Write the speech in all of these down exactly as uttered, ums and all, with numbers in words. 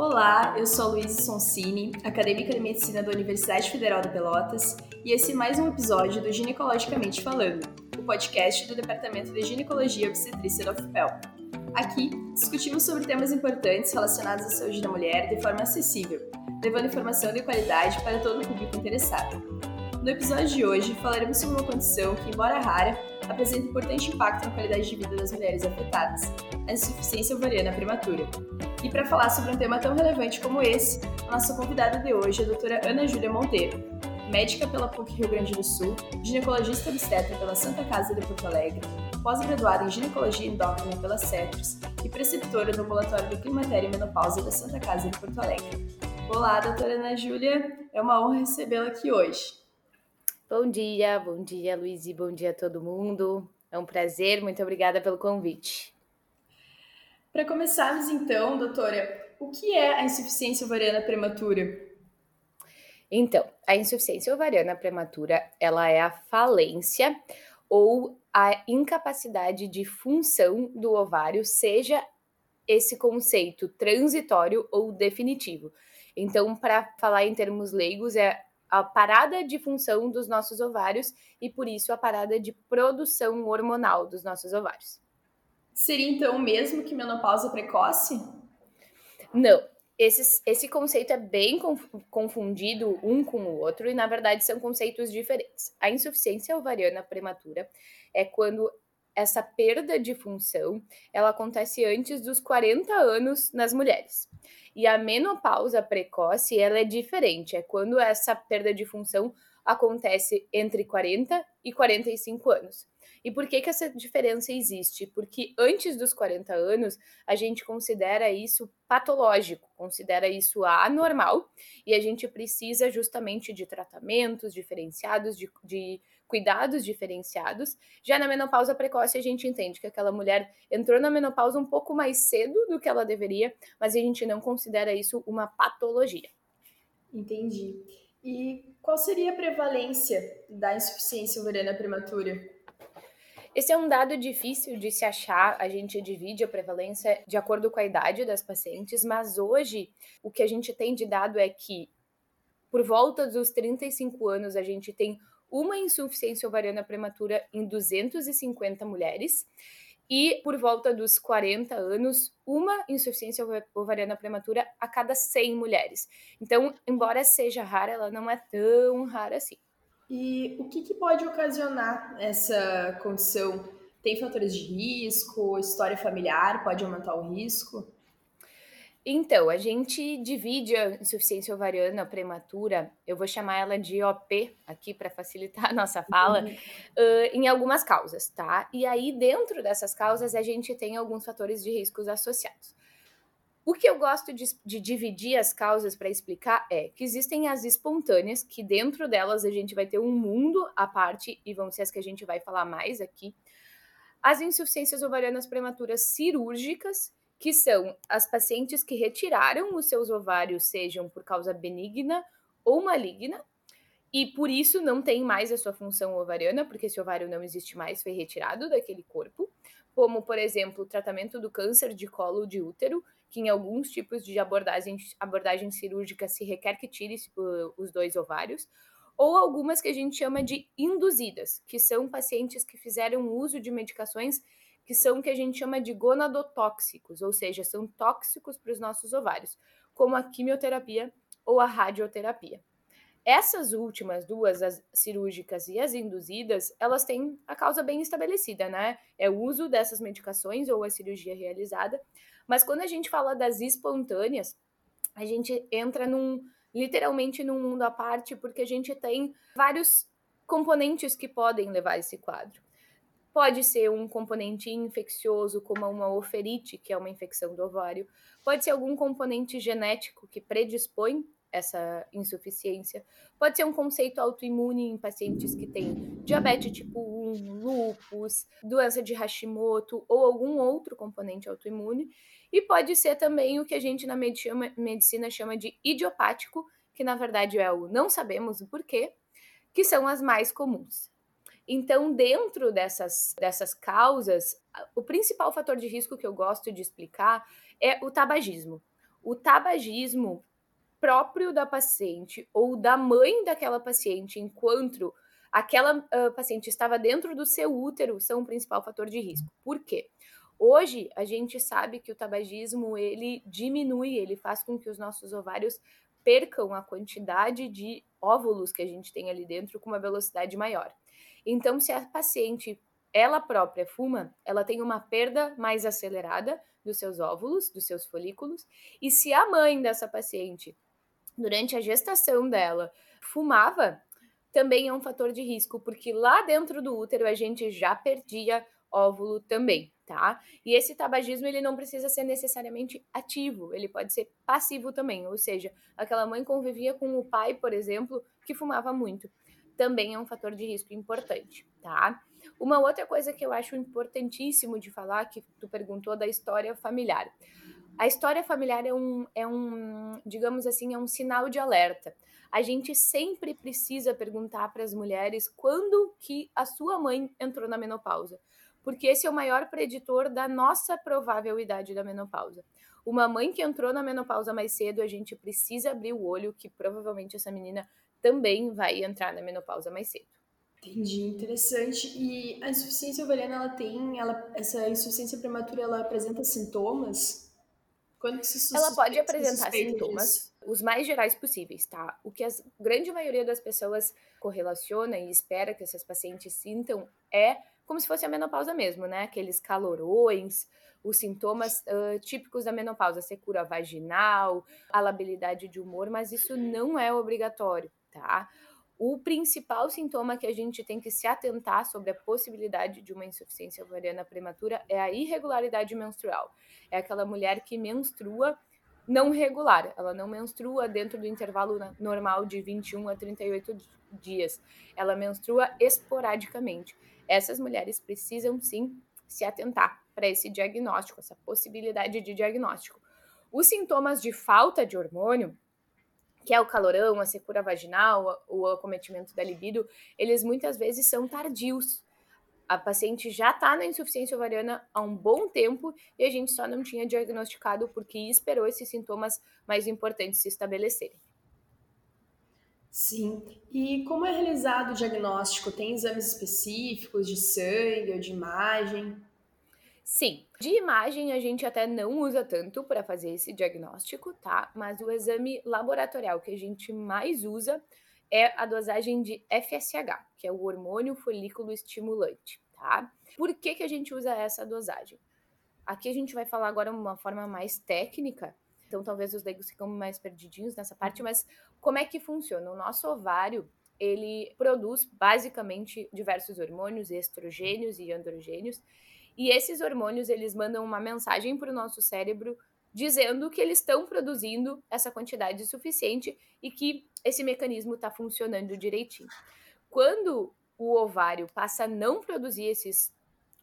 Olá, eu sou a Luize Sonsini, acadêmica de Medicina da Universidade Federal de Pelotas, e esse é mais um episódio do Ginecologicamente Falando, o podcast do Departamento de Ginecologia e Obstetrícia da U F P E L. Aqui, discutimos sobre temas importantes relacionados à saúde da mulher de forma acessível, levando informação de qualidade para todo o público interessado. No episódio de hoje, falaremos sobre uma condição que, embora rara, apresenta importante impacto na qualidade de vida das mulheres afetadas, a insuficiência ovariana prematura. E para falar sobre um tema tão relevante como esse, a nossa convidada de hoje é a doutora Ana Júlia Monteiro, médica pela P U C Rio Grande do Sul, ginecologista obstetra pela Santa Casa de Porto Alegre, pós-graduada em ginecologia endócrina pela Cetrus e preceptora do ambulatório de climatério e menopausa da Santa Casa de Porto Alegre. Olá, doutora Ana Júlia, é uma honra recebê-la aqui hoje. Bom dia, bom dia, Luize, bom dia a todo mundo. É um prazer, muito obrigada pelo convite. Para começarmos então, doutora, o que é a insuficiência ovariana prematura? Então, a insuficiência ovariana prematura, ela é a falência ou a incapacidade de função do ovário, seja esse conceito transitório ou definitivo. Então, para falar em termos leigos, é a parada de função dos nossos ovários e, por isso, a parada de produção hormonal dos nossos ovários. Seria, então, mesmo que menopausa precoce? Não. Esse, esse conceito é bem confundido um com o outro e, na verdade, são conceitos diferentes. A insuficiência ovariana prematura é quando essa perda de função, ela acontece antes dos quarenta anos nas mulheres. E a menopausa precoce, ela é diferente, é quando essa perda de função acontece entre quarenta e quarenta e cinco anos. E por que que essa diferença existe? Porque antes dos quarenta anos, a gente considera isso patológico, considera isso anormal, e a gente precisa justamente de tratamentos diferenciados, de, de cuidados diferenciados. Já na menopausa precoce, a gente entende que aquela mulher entrou na menopausa um pouco mais cedo do que ela deveria, mas a gente não considera isso uma patologia. Entendi. E qual seria a prevalência da insuficiência ovariana prematura? Esse é um dado difícil de se achar, a gente divide a prevalência de acordo com a idade das pacientes, mas hoje o que a gente tem de dado é que por volta dos trinta e cinco anos a gente tem uma insuficiência ovariana prematura em duzentas e cinquenta mulheres e por volta dos quarenta anos uma insuficiência ovariana prematura a cada cem mulheres. Então, embora seja rara, ela não é tão rara assim. E o que que pode ocasionar essa condição? Tem fatores de risco? História familiar pode aumentar o risco? Então, a gente divide a insuficiência ovariana prematura, eu vou chamar ela de I O P aqui para facilitar a nossa fala, uhum. uh, em algumas causas, tá? E aí, dentro dessas causas, a gente tem alguns fatores de riscos associados. O que eu gosto de, de dividir as causas para explicar é que existem as espontâneas, que dentro delas a gente vai ter um mundo à parte e vão ser as que a gente vai falar mais aqui. As insuficiências ovarianas prematuras cirúrgicas, que são as pacientes que retiraram os seus ovários, sejam por causa benigna ou maligna, e por isso não tem mais a sua função ovariana, porque esse ovário não existe mais, foi retirado daquele corpo, como, por exemplo, o tratamento do câncer de colo de útero, que em alguns tipos de abordagem, abordagem cirúrgica se requer que tire os dois ovários, ou algumas que a gente chama de induzidas, que são pacientes que fizeram uso de medicações que são o que a gente chama de gonadotóxicos, ou seja, são tóxicos para os nossos ovários, como a quimioterapia ou a radioterapia. Essas últimas duas, as cirúrgicas e as induzidas, elas têm a causa bem estabelecida, né? É o uso dessas medicações ou a cirurgia realizada. Mas quando a gente fala das espontâneas, a gente entra num, literalmente num mundo à parte, porque a gente tem vários componentes que podem levar esse quadro. Pode ser um componente infeccioso, como uma oferite, que é uma infecção do ovário. Pode ser algum componente genético que predispõe essa insuficiência. Pode ser um conceito autoimune em pacientes que têm diabetes tipo um, lúpus, doença de Hashimoto ou algum outro componente autoimune. E pode ser também o que a gente na medicina chama de idiopático, que na verdade é o não sabemos o porquê, que são as mais comuns. Então, dentro dessas, dessas causas, o principal fator de risco que eu gosto de explicar é o tabagismo. o tabagismo próprio da paciente ou da mãe daquela paciente enquanto aquela uh, paciente estava dentro do seu útero são o principal fator de risco. Por quê? Hoje, a gente sabe que o tabagismo, ele diminui, ele faz com que os nossos ovários percam a quantidade de óvulos que a gente tem ali dentro com uma velocidade maior. Então, se a paciente, ela própria fuma, ela tem uma perda mais acelerada dos seus óvulos, dos seus folículos, e se a mãe dessa paciente, durante a gestação dela, fumava, também é um fator de risco, porque lá dentro do útero a gente já perdia óvulo também, tá? E esse tabagismo, ele não precisa ser necessariamente ativo, ele pode ser passivo também, ou seja, aquela mãe convivia com o pai, por exemplo, que fumava muito. Também é um fator de risco importante, tá? Uma outra coisa que eu acho importantíssimo de falar, que tu perguntou da história familiar. A história familiar é um, é um, digamos assim, é um sinal de alerta. A gente sempre precisa perguntar para as mulheres quando que a sua mãe entrou na menopausa, porque esse é o maior preditor da nossa provável idade da menopausa. Uma mãe que entrou na menopausa mais cedo, a gente precisa abrir o olho que provavelmente essa menina também vai entrar na menopausa mais cedo. Entendi, interessante. E a insuficiência ovariana, ela tem, ela, essa insuficiência prematura, ela apresenta sintomas? Quando que se suspeita? Ela pode apresentar sintomas, isso? Os mais gerais possíveis, tá? O que a grande maioria das pessoas correlaciona e espera que essas pacientes sintam é como se fosse a menopausa mesmo, né? Aqueles calorões, os sintomas uh, típicos da menopausa, secura vaginal, a labilidade de humor, mas isso não é obrigatório, tá? O principal sintoma que a gente tem que se atentar sobre a possibilidade de uma insuficiência ovariana prematura é a irregularidade menstrual. É aquela mulher que menstrua não regular, ela não menstrua dentro do intervalo normal de vinte e um a trinta e oito dias, ela menstrua esporadicamente. Essas mulheres precisam, sim, se atentar para esse diagnóstico, essa possibilidade de diagnóstico. Os sintomas de falta de hormônio, que é o calorão, a secura vaginal, o acometimento da libido, eles muitas vezes são tardios. A paciente já está na insuficiência ovariana há um bom tempo e a gente só não tinha diagnosticado porque esperou esses sintomas mais importantes se estabelecerem. Sim. E como é realizado o diagnóstico? Tem exames específicos de sangue ou de imagem? Sim. De imagem a gente até não usa tanto para fazer esse diagnóstico, tá? Mas o exame laboratorial que a gente mais usa é a dosagem de F S H, que é o hormônio folículo estimulante, tá? Por que que a gente usa essa dosagem? Aqui a gente vai falar agora de uma forma mais técnica. Então, talvez os leigos ficam mais perdidinhos nessa parte, mas como é que funciona? O nosso ovário, ele produz basicamente diversos hormônios, estrogênios e androgênios, e esses hormônios, eles mandam uma mensagem para o nosso cérebro dizendo que eles estão produzindo essa quantidade suficiente e que esse mecanismo está funcionando direitinho. Quando o ovário passa a não produzir esses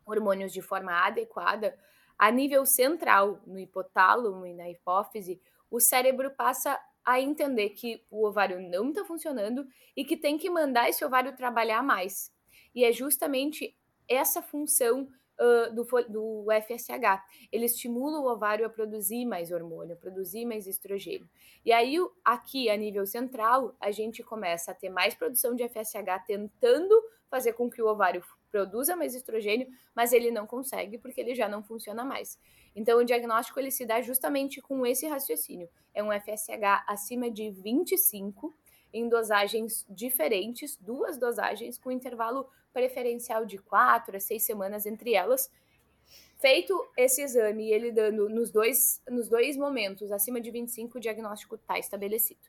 hormônios de forma adequada, a nível central, no hipotálamo e na hipófise, o cérebro passa a entender que o ovário não está funcionando e que tem que mandar esse ovário trabalhar mais. E é justamente essa função uh, do, do F S H. Ele estimula o ovário a produzir mais hormônio, a produzir mais estrogênio. E aí, aqui, a nível central, a gente começa a ter mais produção de F S H, tentando fazer com que o ovário produza mais estrogênio, mas ele não consegue porque ele já não funciona mais. Então, o diagnóstico ele se dá justamente com esse raciocínio. É um F S H acima de vinte e cinco, em dosagens diferentes, duas dosagens, com intervalo preferencial de quatro a seis semanas entre elas. Feito esse exame e ele dando nos dois, nos dois momentos, acima de vinte e cinco, o diagnóstico está estabelecido.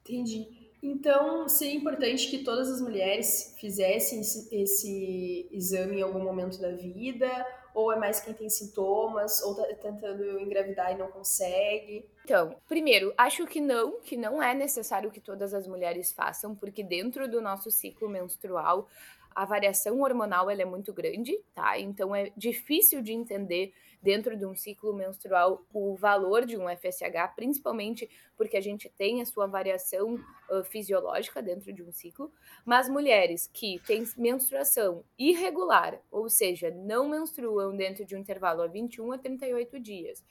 Entendi. Então, seria importante que todas as mulheres fizessem esse, esse exame em algum momento da vida? Ou é mais quem tem sintomas, ou tá tentando engravidar e não consegue? Então, primeiro, acho que não, que não é necessário que todas as mulheres façam, porque dentro do nosso ciclo menstrual, a variação hormonal ela é muito grande, tá? Então, é difícil de entender dentro de um ciclo menstrual o valor de um F S H, principalmente porque a gente tem a sua variação uh, fisiológica dentro de um ciclo, mas mulheres que têm menstruação irregular, ou seja, não menstruam dentro de um intervalo a vinte e um a trinta e oito dias,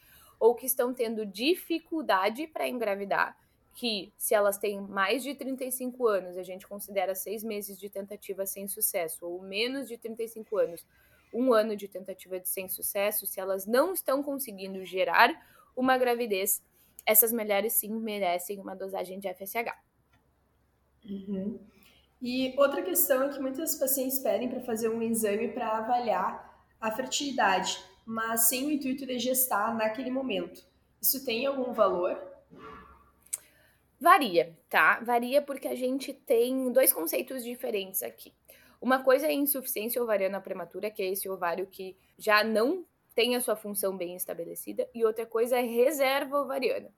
ou que estão tendo dificuldade para engravidar, que se elas têm mais de trinta e cinco anos, a gente considera seis meses de tentativa sem sucesso, ou menos de trinta e cinco anos, um ano de tentativa de sem sucesso, se elas não estão conseguindo gerar uma gravidez, essas mulheres sim merecem uma dosagem de F S H. Uhum. E outra questão é que muitas pacientes pedem para fazer um exame para avaliar a fertilidade, mas sem o intuito de gestar naquele momento. Isso tem algum valor? Varia, tá? Varia porque a gente tem dois conceitos diferentes aqui. Uma coisa é a insuficiência ovariana prematura, que é esse ovário que já não tem a sua função bem estabelecida, e outra coisa é reserva ovariana.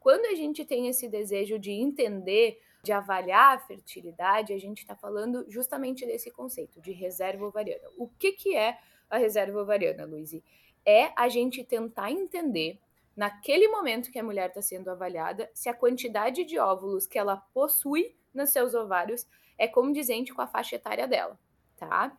Quando a gente tem esse desejo de entender, de avaliar a fertilidade, a gente está falando justamente desse conceito de reserva ovariana. O que, que é a reserva ovariana, Luize? É a gente tentar entender, naquele momento que a mulher está sendo avaliada, se a quantidade de óvulos que ela possui nos seus ovários é condizente com a faixa etária dela, tá?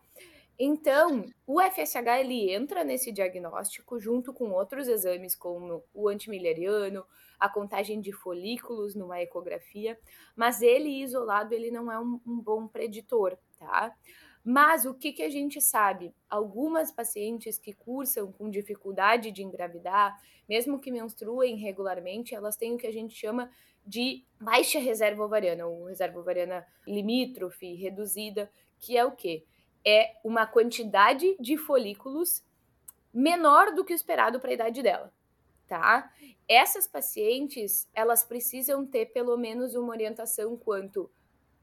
Então, o F S H, ele entra nesse diagnóstico junto com outros exames, como o antimileriano, a contagem de folículos numa ecografia, mas ele isolado, ele não é um, um bom preditor, tá? Mas o que, que a gente sabe? Algumas pacientes que cursam com dificuldade de engravidar, mesmo que menstruem regularmente, elas têm o que a gente chama de baixa reserva ovariana, ou reserva ovariana limítrofe, reduzida, que é o quê? É uma quantidade de folículos menor do que o esperado para a idade dela, tá? Essas pacientes, elas precisam ter pelo menos uma orientação quanto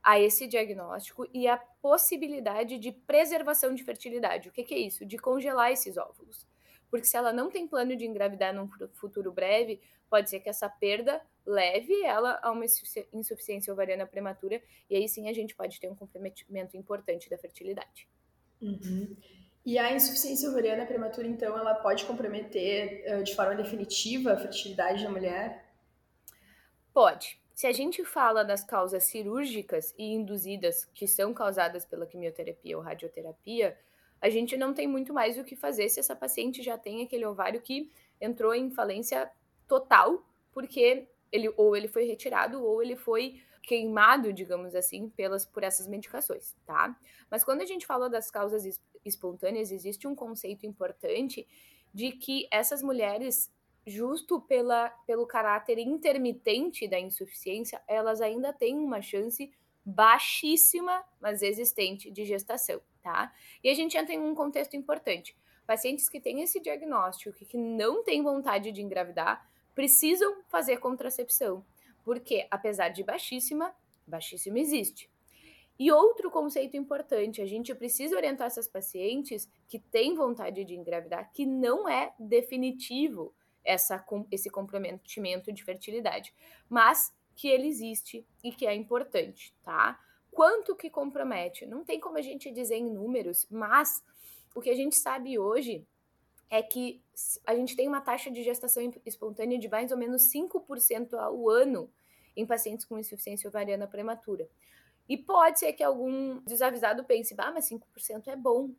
a esse diagnóstico e a possibilidade de preservação de fertilidade. O que, que é isso? De congelar esses óvulos. Porque se ela não tem plano de engravidar num futuro breve, pode ser que essa perda leve ela a uma insuficiência ovariana prematura, e aí sim a gente pode ter um comprometimento importante da fertilidade. Uhum. E a insuficiência ovariana prematura, então, ela pode comprometer uh, de forma definitiva a fertilidade da mulher? Pode. Se a gente fala das causas cirúrgicas e induzidas que são causadas pela quimioterapia ou radioterapia, a gente não tem muito mais o que fazer se essa paciente já tem aquele ovário que entrou em falência total, porque ele ou ele foi retirado ou ele foi queimado, digamos assim, pelas, por essas medicações, tá? Mas quando a gente fala das causas espontâneas, existe um conceito importante de que essas mulheres, justo pela, pelo caráter intermitente da insuficiência, elas ainda têm uma chance baixíssima, mas existente, de gestação, tá? E a gente entra em um contexto importante. Pacientes que têm esse diagnóstico, que não têm vontade de engravidar, precisam fazer contracepção, porque apesar de baixíssima, baixíssima existe. E outro conceito importante, a gente precisa orientar essas pacientes que têm vontade de engravidar, que não é definitivo essa, esse comprometimento de fertilidade, mas que ele existe e que é importante, tá? Quanto que compromete? Não tem como a gente dizer em números, mas o que a gente sabe hoje é que a gente tem uma taxa de gestação espontânea de mais ou menos cinco por cento ao ano em pacientes com insuficiência ovariana prematura. E pode ser que algum desavisado pense, ah, mas cinco por cento é bom.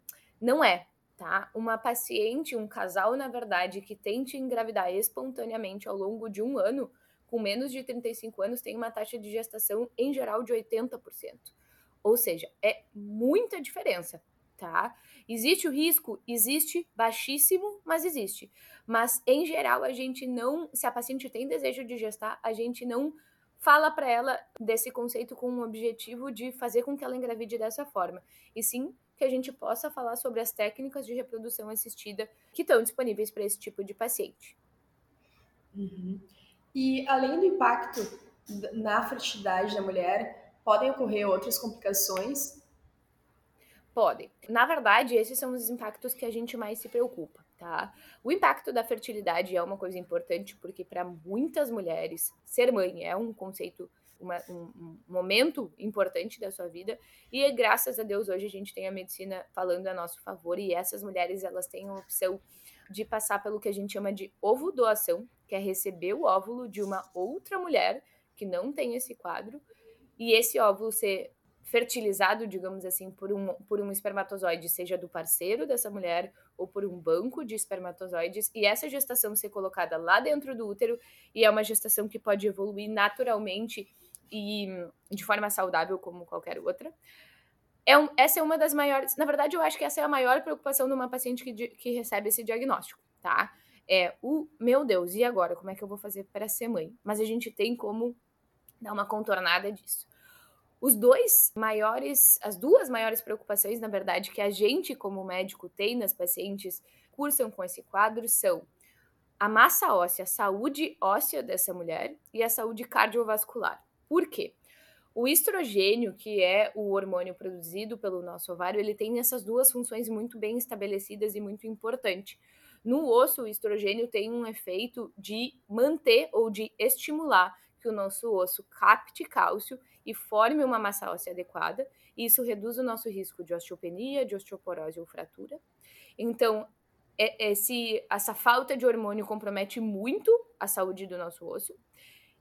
Não é, tá? Uma paciente, um casal, na verdade, que tente engravidar espontaneamente ao longo de um ano, com menos de trinta e cinco anos, tem uma taxa de gestação, em geral, de oitenta por cento. Ou seja, é muita diferença. Tá? Existe o risco? Existe, baixíssimo, mas existe. Mas, em geral, a gente não, se a paciente tem desejo de gestar, a gente não fala para ela desse conceito com o objetivo de fazer com que ela engravide dessa forma. E sim que a gente possa falar sobre as técnicas de reprodução assistida que estão disponíveis para esse tipo de paciente. Uhum. E, além do impacto na fertilidade da mulher, podem ocorrer outras complicações? Podem. Na verdade, esses são os impactos que a gente mais se preocupa, tá? O impacto da fertilidade é uma coisa importante porque para muitas mulheres ser mãe é um conceito, uma, um momento importante da sua vida e graças a Deus hoje a gente tem a medicina falando a nosso favor e essas mulheres elas têm a opção de passar pelo que a gente chama de ovodoação, que é receber o óvulo de uma outra mulher que não tem esse quadro e esse óvulo ser fertilizado, digamos assim, por um, por um espermatozoide, seja do parceiro dessa mulher ou por um banco de espermatozoides, e essa gestação ser colocada lá dentro do útero, e é uma gestação que pode evoluir naturalmente e de forma saudável como qualquer outra. É um, essa é uma das maiores... Na verdade, eu acho que essa é a maior preocupação de uma paciente que, que recebe esse diagnóstico, tá? É o, meu Deus, e agora? Como é que eu vou fazer para ser mãe? Mas a gente tem como dar uma contornada disso. Os dois maiores... As duas maiores preocupações, na verdade, que a gente, como médico, tem nas pacientes que cursam com esse quadro são a massa óssea, a saúde óssea dessa mulher e a saúde cardiovascular. Por quê? O estrogênio, que é o hormônio produzido pelo nosso ovário, ele tem essas duas funções muito bem estabelecidas e muito importante. No osso, o estrogênio tem um efeito de manter ou de estimular que o nosso osso capte cálcio e forme uma massa óssea adequada. Isso reduz o nosso risco de osteopenia, de osteoporose ou fratura. Então, esse, essa falta de hormônio compromete muito a saúde do nosso osso.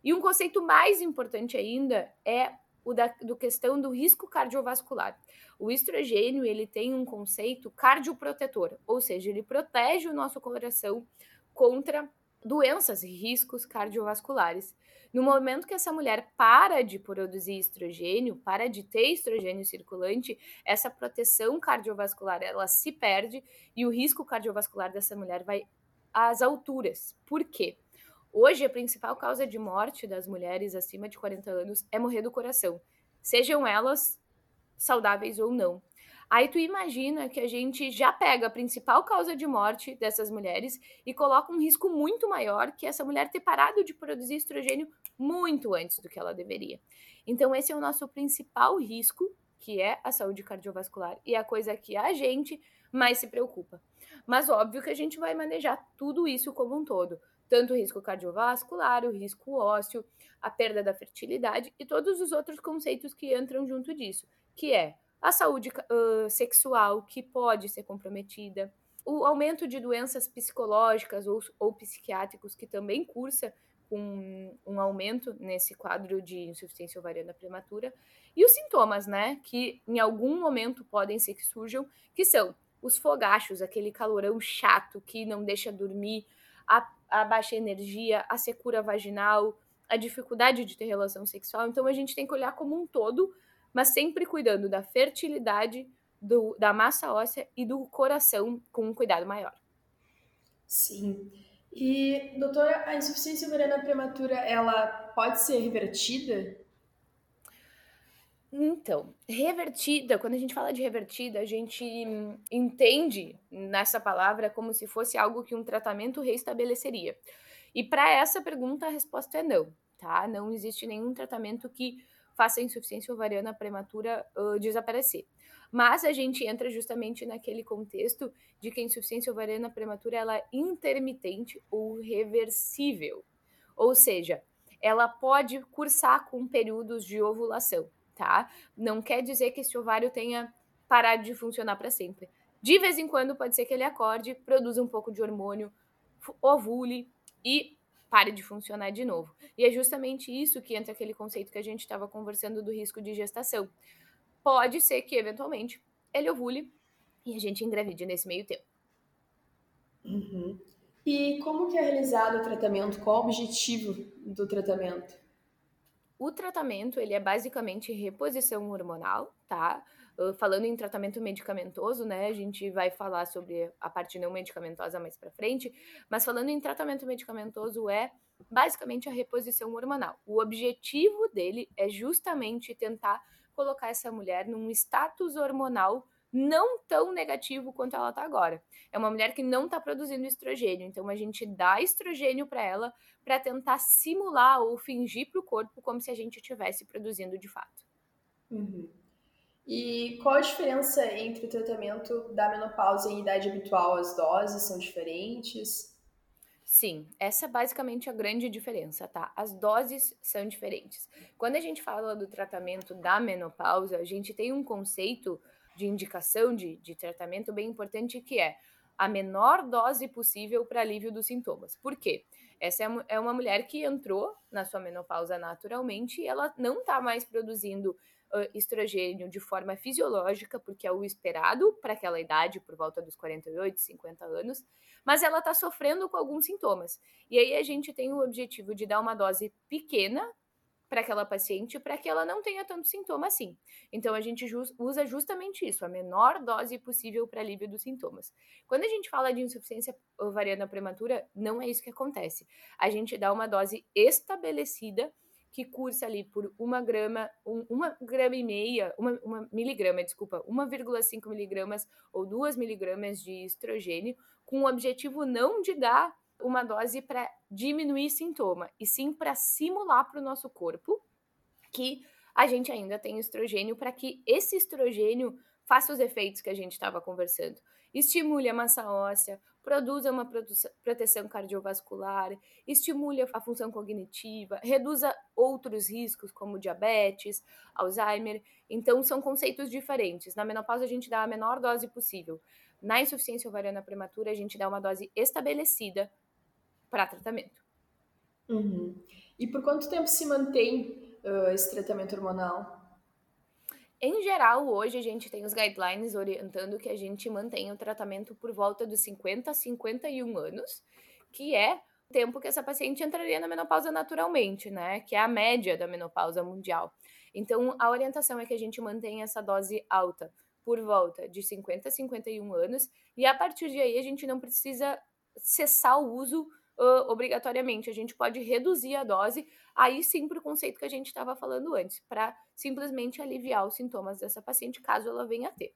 E um conceito mais importante ainda é o da do questão do risco cardiovascular. O estrogênio, ele tem um conceito cardioprotetor, ou seja, ele protege o nosso coração contra doenças e riscos cardiovasculares. No momento que essa mulher para de produzir estrogênio, para de ter estrogênio circulante, essa proteção cardiovascular, ela se perde e o risco cardiovascular dessa mulher vai às alturas. Por quê? Hoje, a principal causa de morte das mulheres acima de quarenta anos é morrer do coração, sejam elas saudáveis ou não. Aí tu imagina que a gente já pega a principal causa de morte dessas mulheres e coloca um risco muito maior que essa mulher ter parado de produzir estrogênio muito antes do que ela deveria. Então, esse é o nosso principal risco, que é a saúde cardiovascular, e é a coisa que a gente mais se preocupa. Mas óbvio que a gente vai manejar tudo isso como um todo. Tanto o risco cardiovascular, o risco ósseo, a perda da fertilidade e todos os outros conceitos que entram junto disso, que é a saúde uh, sexual, que pode ser comprometida, o aumento de doenças psicológicas ou, ou psiquiátricos, que também cursa com um aumento nesse quadro de insuficiência ovariana prematura, e os sintomas, né, que em algum momento podem ser que surjam, que são os fogachos, aquele calorão chato que não deixa dormir, a a baixa energia, a secura vaginal, a dificuldade de ter relação sexual. Então, a gente tem que olhar como um todo, mas sempre cuidando da fertilidade, do, da massa óssea e do coração com um cuidado maior. Sim. E, doutora, a insuficiência ovariana prematura, ela pode ser revertida? Então, revertida, quando a gente fala de revertida, a gente entende nessa palavra como se fosse algo que um tratamento reestabeleceria. E para essa pergunta, a resposta é não, tá? Não existe nenhum tratamento que faça a insuficiência ovariana prematura uh, desaparecer. Mas a gente entra justamente naquele contexto de que a insuficiência ovariana prematura ela é intermitente ou reversível. Ou seja, ela pode cursar com períodos de ovulação. Tá? Não quer dizer que esse ovário tenha parado de funcionar para sempre. De vez em quando pode ser que ele acorde, produza um pouco de hormônio, ovule e pare de funcionar de novo. E é justamente isso que entra aquele conceito que a gente estava conversando do risco de gestação. Pode ser que, eventualmente, ele ovule e a gente engravide nesse meio tempo. Uhum. E como que é realizado o tratamento? Qual o objetivo do tratamento? O tratamento, ele é basicamente reposição hormonal, tá? Uh, falando em tratamento medicamentoso, né? A gente vai falar sobre a parte não medicamentosa mais pra frente, mas falando em tratamento medicamentoso é basicamente a reposição hormonal. O objetivo dele é justamente tentar colocar essa mulher num status hormonal não tão negativo quanto ela tá agora. É uma mulher que não tá produzindo estrogênio, então a gente dá estrogênio para ela para tentar simular ou fingir pro corpo como se a gente estivesse produzindo de fato. Uhum. E qual a diferença entre o tratamento da menopausa em idade habitual? As doses são diferentes? Sim, essa é basicamente a grande diferença, tá? As doses são diferentes. Quando a gente fala do tratamento da menopausa, a gente tem um conceito de indicação de, de tratamento bem importante, que é a menor dose possível para alívio dos sintomas. Por quê? Essa é, é uma mulher que entrou na sua menopausa naturalmente e ela não está mais produzindo uh, estrogênio de forma fisiológica, porque é o esperado para aquela idade, por volta dos quarenta e oito, cinquenta anos, mas ela está sofrendo com alguns sintomas. E aí a gente tem o objetivo de dar uma dose pequena para aquela paciente, para que ela não tenha tanto sintoma assim. Então, a gente ju- usa justamente isso, a menor dose possível para alívio dos sintomas. Quando a gente fala de insuficiência ovariana prematura, não é isso que acontece. A gente dá uma dose estabelecida, que cursa ali por uma grama, um, uma grama e meia, uma, uma miligrama, desculpa, um vírgula cinco miligramas ou duas miligramas de estrogênio, com o objetivo não de dar uma dose para diminuir sintoma, e sim para simular para o nosso corpo que a gente ainda tem estrogênio, para que esse estrogênio faça os efeitos que a gente estava conversando. Estimule a massa óssea, produza uma proteção cardiovascular, estimule a função cognitiva, reduza outros riscos como diabetes, Alzheimer. Então, são conceitos diferentes. Na menopausa, a gente dá a menor dose possível. Na insuficiência ovariana prematura, a gente dá uma dose estabelecida para tratamento. Uhum. E por quanto tempo se mantém uh, esse tratamento hormonal? Em geral, hoje a gente tem os guidelines orientando que a gente mantenha o tratamento por volta dos cinquenta a cinquenta e um anos, que é o tempo que essa paciente entraria na menopausa naturalmente, né? Que é a média da menopausa mundial. Então, a orientação é que a gente mantenha essa dose alta por volta de cinquenta a cinquenta e um anos, e a partir de aí a gente não precisa cessar o uso uh, obrigatoriamente, a gente pode reduzir a dose, aí sim para o conceito que a gente estava falando antes, para simplesmente aliviar os sintomas dessa paciente, caso ela venha a ter.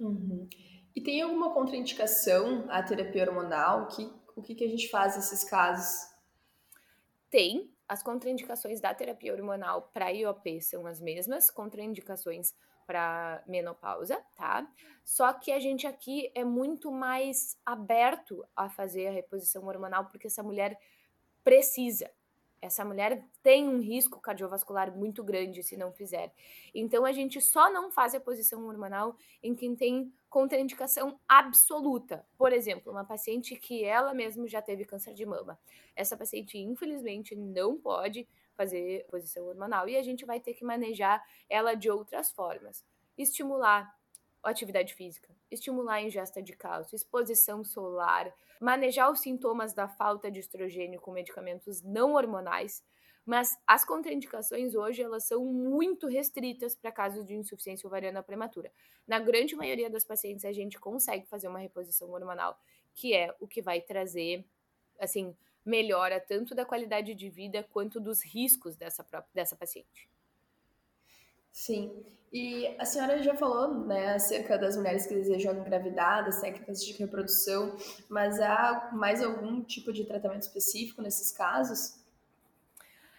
Uhum. E tem alguma contraindicação à terapia hormonal? O que, o que, que a gente faz nesses casos? Tem. As contraindicações da terapia hormonal para I O P são as mesmas contraindicações para menopausa, tá? Só que a gente aqui é muito mais aberto a fazer a reposição hormonal, porque essa mulher precisa. Essa mulher tem um risco cardiovascular muito grande se não fizer. Então, a gente só não faz reposição hormonal em quem tem contraindicação absoluta. Por exemplo, uma paciente que ela mesma já teve câncer de mama. Essa paciente, infelizmente, não pode fazer reposição hormonal e a gente vai ter que manejar ela de outras formas. Estimular a atividade física, estimular a ingesta de cálcio, exposição solar, manejar os sintomas da falta de estrogênio com medicamentos não hormonais, mas as contraindicações hoje elas são muito restritas para casos de insuficiência ovariana prematura. Na grande maioria das pacientes a gente consegue fazer uma reposição hormonal, que é o que vai trazer, assim, melhora tanto da qualidade de vida quanto dos riscos dessa, própria, dessa paciente. Sim, e a senhora já falou, né, acerca das mulheres que desejam engravidar, das técnicas de reprodução, mas há mais algum tipo de tratamento específico nesses casos?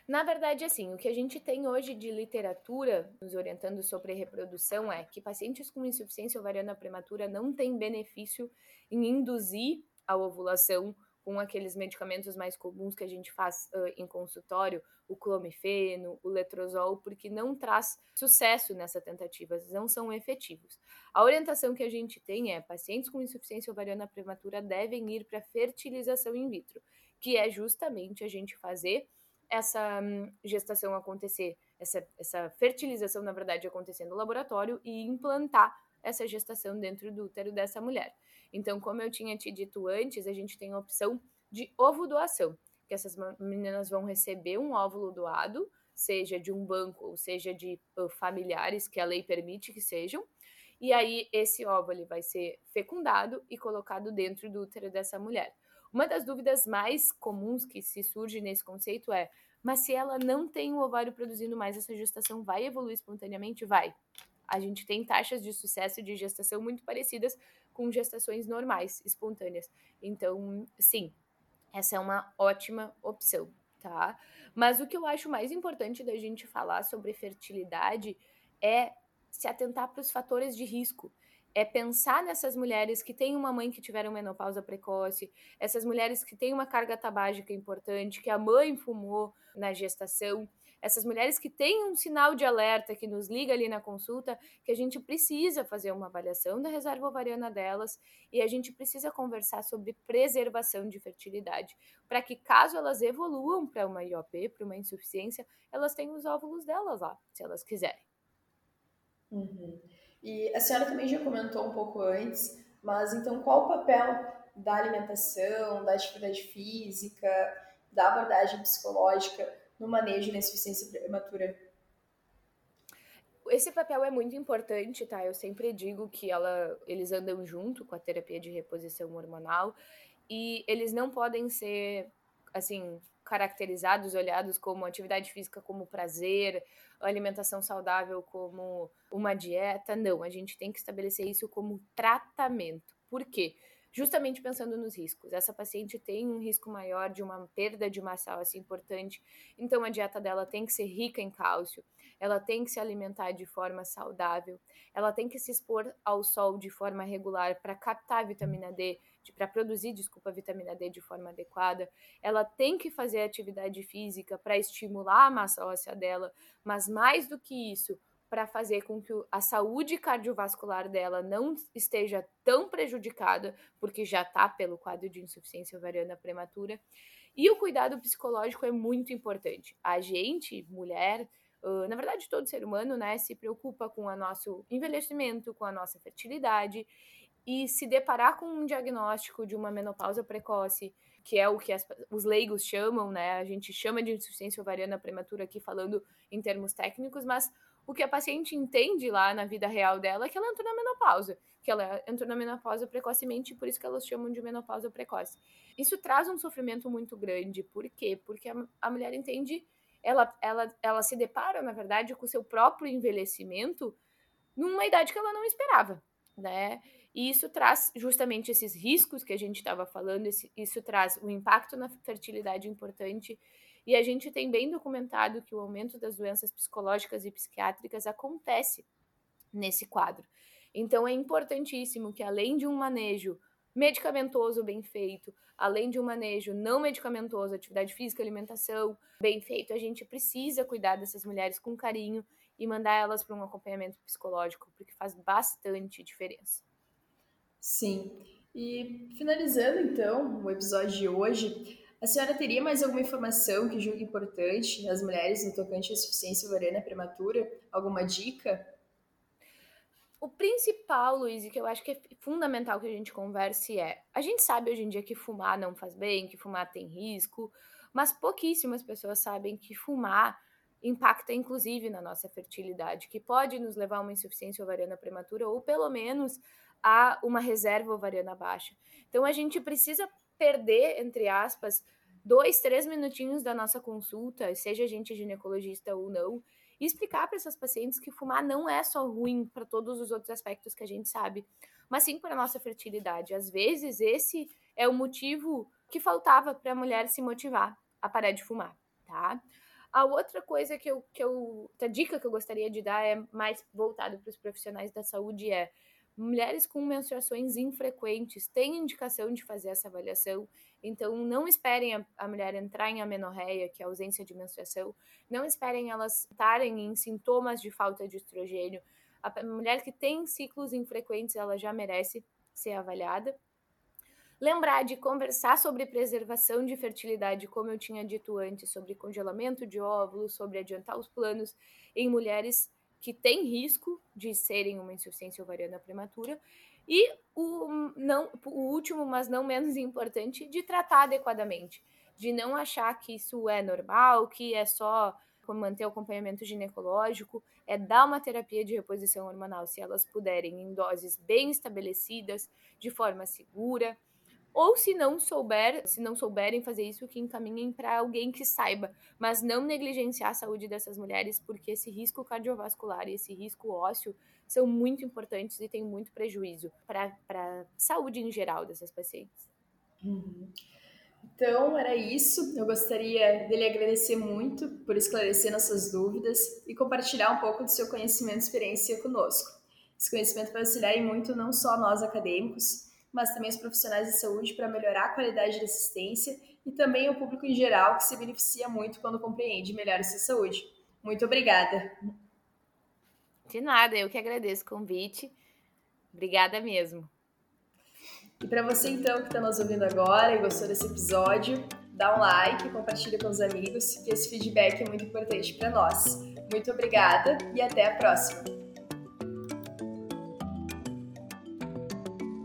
Na verdade, assim, o que a gente tem hoje de literatura nos orientando sobre reprodução é que pacientes com insuficiência ovariana prematura não têm benefício em induzir a ovulação com aqueles medicamentos mais comuns que a gente faz uh, em consultório, o clomifeno, o letrozol, porque não traz sucesso nessa tentativa, não são efetivos. A orientação que a gente tem é pacientes com insuficiência ovariana prematura devem ir para fertilização in vitro, que é justamente a gente fazer essa hum, gestação acontecer, essa, essa fertilização, na verdade, acontecer no laboratório e implantar essa gestação dentro do útero dessa mulher. Então, como eu tinha te dito antes, a gente tem a opção de ovodoação, que essas meninas vão receber um óvulo doado, seja de um banco ou seja de uh, familiares, que a lei permite que sejam, e aí esse óvulo vai ser fecundado e colocado dentro do útero dessa mulher. Uma das dúvidas mais comuns que se surge nesse conceito é, mas se ela não tem o ovário produzindo mais, essa gestação vai evoluir espontaneamente? Vai. A gente tem taxas de sucesso de gestação muito parecidas com gestações normais, espontâneas. Então, sim, essa é uma ótima opção, tá? Mas o que eu acho mais importante da gente falar sobre fertilidade é se atentar para os fatores de risco. É pensar nessas mulheres que têm uma mãe que tiveram menopausa precoce, essas mulheres que têm uma carga tabágica importante, que a mãe fumou na gestação, essas mulheres que têm um sinal de alerta que nos liga ali na consulta, que a gente precisa fazer uma avaliação da reserva ovariana delas e a gente precisa conversar sobre preservação de fertilidade, para que caso elas evoluam para uma I O P, para uma insuficiência, elas tenham os óvulos delas lá, se elas quiserem. Uhum. E a senhora também já comentou um pouco antes, mas então qual o papel da alimentação, da atividade física, da abordagem psicológica no manejo da insuficiência prematura? Esse papel é muito importante, tá? Eu sempre digo que ela, eles andam junto com a terapia de reposição hormonal e eles não podem ser, assim, caracterizados, olhados como atividade física como prazer, alimentação saudável como uma dieta. Não, a gente tem que estabelecer isso como tratamento. Por quê? Justamente pensando nos riscos. Essa paciente tem um risco maior de uma perda de massa óssea importante, então a dieta dela tem que ser rica em cálcio, ela tem que se alimentar de forma saudável, ela tem que se expor ao sol de forma regular para captar a vitamina D, para produzir, desculpa, a vitamina D de forma adequada, ela tem que fazer atividade física para estimular a massa óssea dela, mas mais do que isso, para fazer com que a saúde cardiovascular dela não esteja tão prejudicada, porque já está pelo quadro de insuficiência ovariana prematura. E o cuidado psicológico é muito importante. A gente, mulher, na verdade todo ser humano, né, se preocupa com o nosso envelhecimento, com a nossa fertilidade, e se deparar com um diagnóstico de uma menopausa precoce, que é o que as, os leigos chamam, né, a gente chama de insuficiência ovariana prematura aqui falando em termos técnicos, mas o que a paciente entende lá na vida real dela é que ela entrou na menopausa, que ela entrou na menopausa precocemente, por isso que elas chamam de menopausa precoce. Isso traz um sofrimento muito grande. Por quê? Porque a, a mulher entende, ela, ela, ela se depara, na verdade, com o seu próprio envelhecimento numa idade que ela não esperava, né? E isso traz justamente esses riscos que a gente estava falando, esse, isso traz um impacto na fertilidade importante. E a gente tem bem documentado que o aumento das doenças psicológicas e psiquiátricas acontece nesse quadro. Então é importantíssimo que, além de um manejo medicamentoso bem feito, além de um manejo não medicamentoso, atividade física, alimentação bem feito, a gente precisa cuidar dessas mulheres com carinho e mandar elas para um acompanhamento psicológico, porque faz bastante diferença. Sim. E finalizando então o episódio de hoje, a senhora teria mais alguma informação que julgue importante às mulheres no tocante à insuficiência ovariana prematura? Alguma dica? O principal, Luize, que eu acho que é fundamental que a gente converse é, a gente sabe hoje em dia que fumar não faz bem, que fumar tem risco, mas pouquíssimas pessoas sabem que fumar impacta inclusive na nossa fertilidade, que pode nos levar a uma insuficiência ovariana prematura ou pelo menos a uma reserva ovariana baixa. Então a gente precisa perder, entre aspas, dois, três minutinhos da nossa consulta, seja a gente ginecologista ou não, e explicar para essas pacientes que fumar não é só ruim para todos os outros aspectos que a gente sabe, mas sim para a nossa fertilidade. Às vezes, esse é o motivo que faltava para a mulher se motivar a parar de fumar, tá? A outra coisa que eu, que eu, a dica que eu gostaria de dar é mais voltada para os profissionais da saúde é: mulheres com menstruações infrequentes têm indicação de fazer essa avaliação, então não esperem a, a mulher entrar em amenorreia, que é a ausência de menstruação, não esperem elas estarem em sintomas de falta de estrogênio. A mulher que tem ciclos infrequentes, ela já merece ser avaliada. Lembrar de conversar sobre preservação de fertilidade, como eu tinha dito antes, sobre congelamento de óvulos, sobre adiantar os planos em mulheres que tem risco de serem uma insuficiência ovariana prematura, e o, não, o último, mas não menos importante, de tratar adequadamente, de não achar que isso é normal, que é só manter o acompanhamento ginecológico, é dar uma terapia de reposição hormonal, se elas puderem, em doses bem estabelecidas, de forma segura, ou se não souber, se não souberem fazer isso, que encaminhem para alguém que saiba, mas não negligenciar a saúde dessas mulheres, porque esse risco cardiovascular e esse risco ósseo são muito importantes e tem muito prejuízo para a saúde em geral dessas pacientes. Uhum. Então, era isso. Eu gostaria dele agradecer muito por esclarecer nossas dúvidas e compartilhar um pouco do seu conhecimento e experiência conosco. Esse conhecimento vai auxiliar e muito não só nós acadêmicos, mas também os profissionais de saúde para melhorar a qualidade da assistência e também o público em geral, que se beneficia muito quando compreende melhor a sua saúde. Muito obrigada. De nada, eu que agradeço o convite. Obrigada mesmo. E para você, então, que está nos ouvindo agora e gostou desse episódio, dá um like, compartilha com os amigos, que esse feedback é muito importante para nós. Muito obrigada e até a próxima.